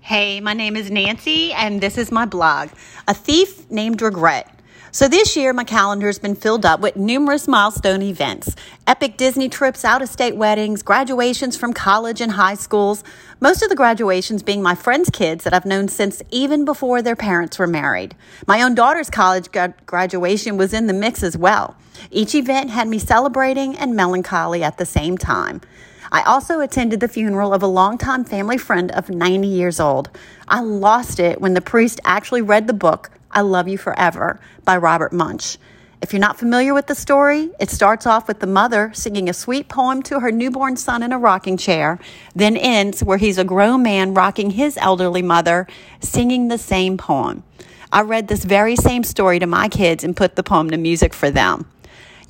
Hey, my name is Nancy, and this is my blog, A Thief Named Regret. So this year, my calendar's been filled up with numerous milestone events, epic Disney trips, out-of-state weddings, graduations from college and high schools, most of the graduations being my friends' kids that I've known since even before their parents were married. My own daughter's college graduation was in the mix as well. Each event had me celebrating and melancholy at the same time. I also attended the funeral of a longtime family friend of 90 years old. I lost it when the priest actually read the book, I Love You Forever, by Robert Munsch. If you're not familiar with the story, it starts off with the mother singing a sweet poem to her newborn son in a rocking chair, then ends where he's a grown man rocking his elderly mother, singing the same poem. I read this very same story to my kids and put the poem to music for them.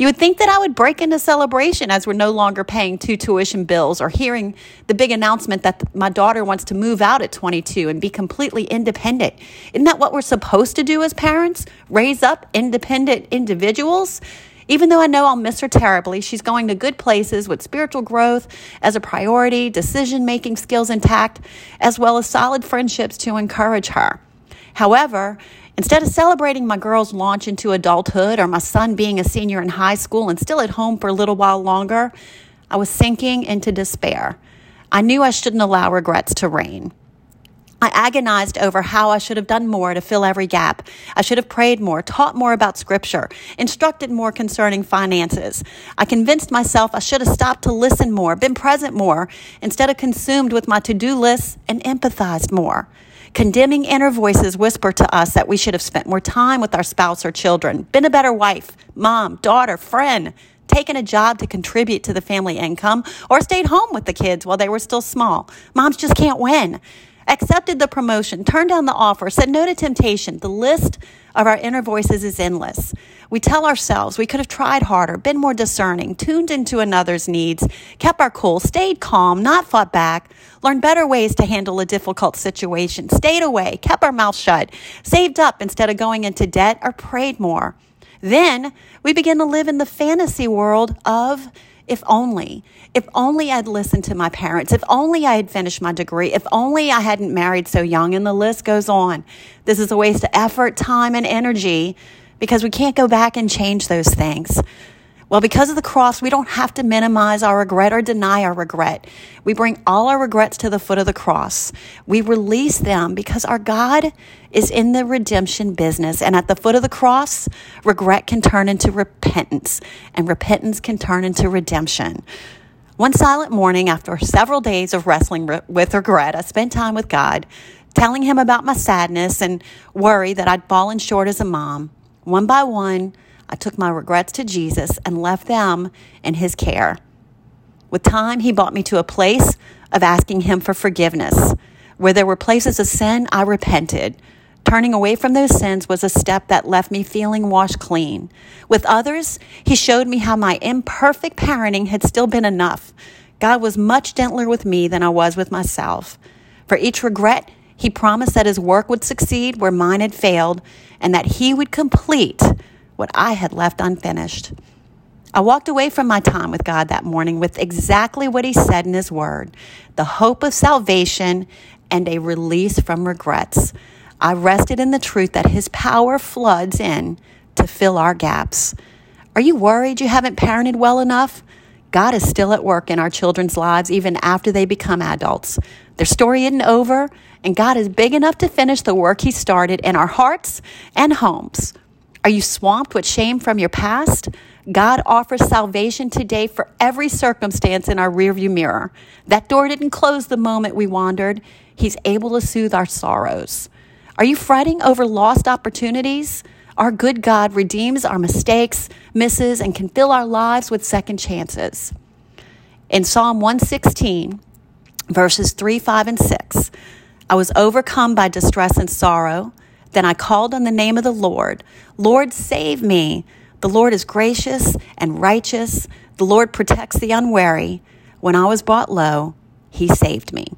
You would think that I would break into celebration as we're no longer paying two tuition bills or hearing the big announcement that my daughter wants to move out at 22 and be completely independent. Isn't that what we're supposed to do as parents? Raise up independent individuals? Even though I know I'll miss her terribly, she's going to good places with spiritual growth as a priority, decision-making skills intact, as well as solid friendships to encourage her. However, instead of celebrating my girl's launch into adulthood or my son being a senior in high school and still at home for a little while longer, I was sinking into despair. I knew I shouldn't allow regrets to reign. I agonized over how I should have done more to fill every gap. I should have prayed more, taught more about scripture, instructed more concerning finances. I convinced myself I should have stopped to listen more, been present more, instead of consumed with my to-do lists and empathized more. Condemning inner voices whisper to us that we should have spent more time with our spouse or children, been a better wife, mom, daughter, friend, taken a job to contribute to the family income, or stayed home with the kids while they were still small. Moms just can't win. Accepted the promotion, turned down the offer, said no to temptation. The list of our inner voices is endless. We tell ourselves we could have tried harder, been more discerning, tuned into another's needs, kept our cool, stayed calm, not fought back, learned better ways to handle a difficult situation, stayed away, kept our mouth shut, saved up instead of going into debt, or prayed more. Then we begin to live in the fantasy world of if only I'd listened to my parents, if only I had finished my degree, if only I hadn't married so young, and the list goes on. This is a waste of effort, time, and energy because we can't go back and change those things. Well, because of the cross, we don't have to minimize our regret or deny our regret. We bring all our regrets to the foot of the cross. We release them because our God is in the redemption business. And at the foot of the cross, regret can turn into repentance, and repentance can turn into redemption. One silent morning, after several days of wrestling with regret, I spent time with God, telling him about my sadness and worry that I'd fallen short as a mom. One by one, I took my regrets to Jesus and left them in his care. With time, he brought me to a place of asking him for forgiveness. Where there were places of sin, I repented. Turning away from those sins was a step that left me feeling washed clean. With others, he showed me how my imperfect parenting had still been enough. God was much gentler with me than I was with myself. For each regret, he promised that his work would succeed where mine had failed and that he would complete what I had left unfinished. I walked away from my time with God that morning with exactly what he said in his word, the hope of salvation and a release from regrets. I rested in the truth that his power floods in to fill our gaps. Are you worried you haven't parented well enough? God is still at work in our children's lives even after they become adults. Their story isn't over, and God is big enough to finish the work he started in our hearts and homes. Are you swamped with shame from your past? God offers salvation today for every circumstance in our rearview mirror. That door didn't close the moment we wandered. He's able to soothe our sorrows. Are you fretting over lost opportunities? Our good God redeems our mistakes, misses, and can fill our lives with second chances. In Psalm 116, verses 3, 5, and 6, I was overcome by distress and sorrow. Then I called on the name of the Lord. Lord, save me. The Lord is gracious and righteous. The Lord protects the unwary. When I was brought low, he saved me.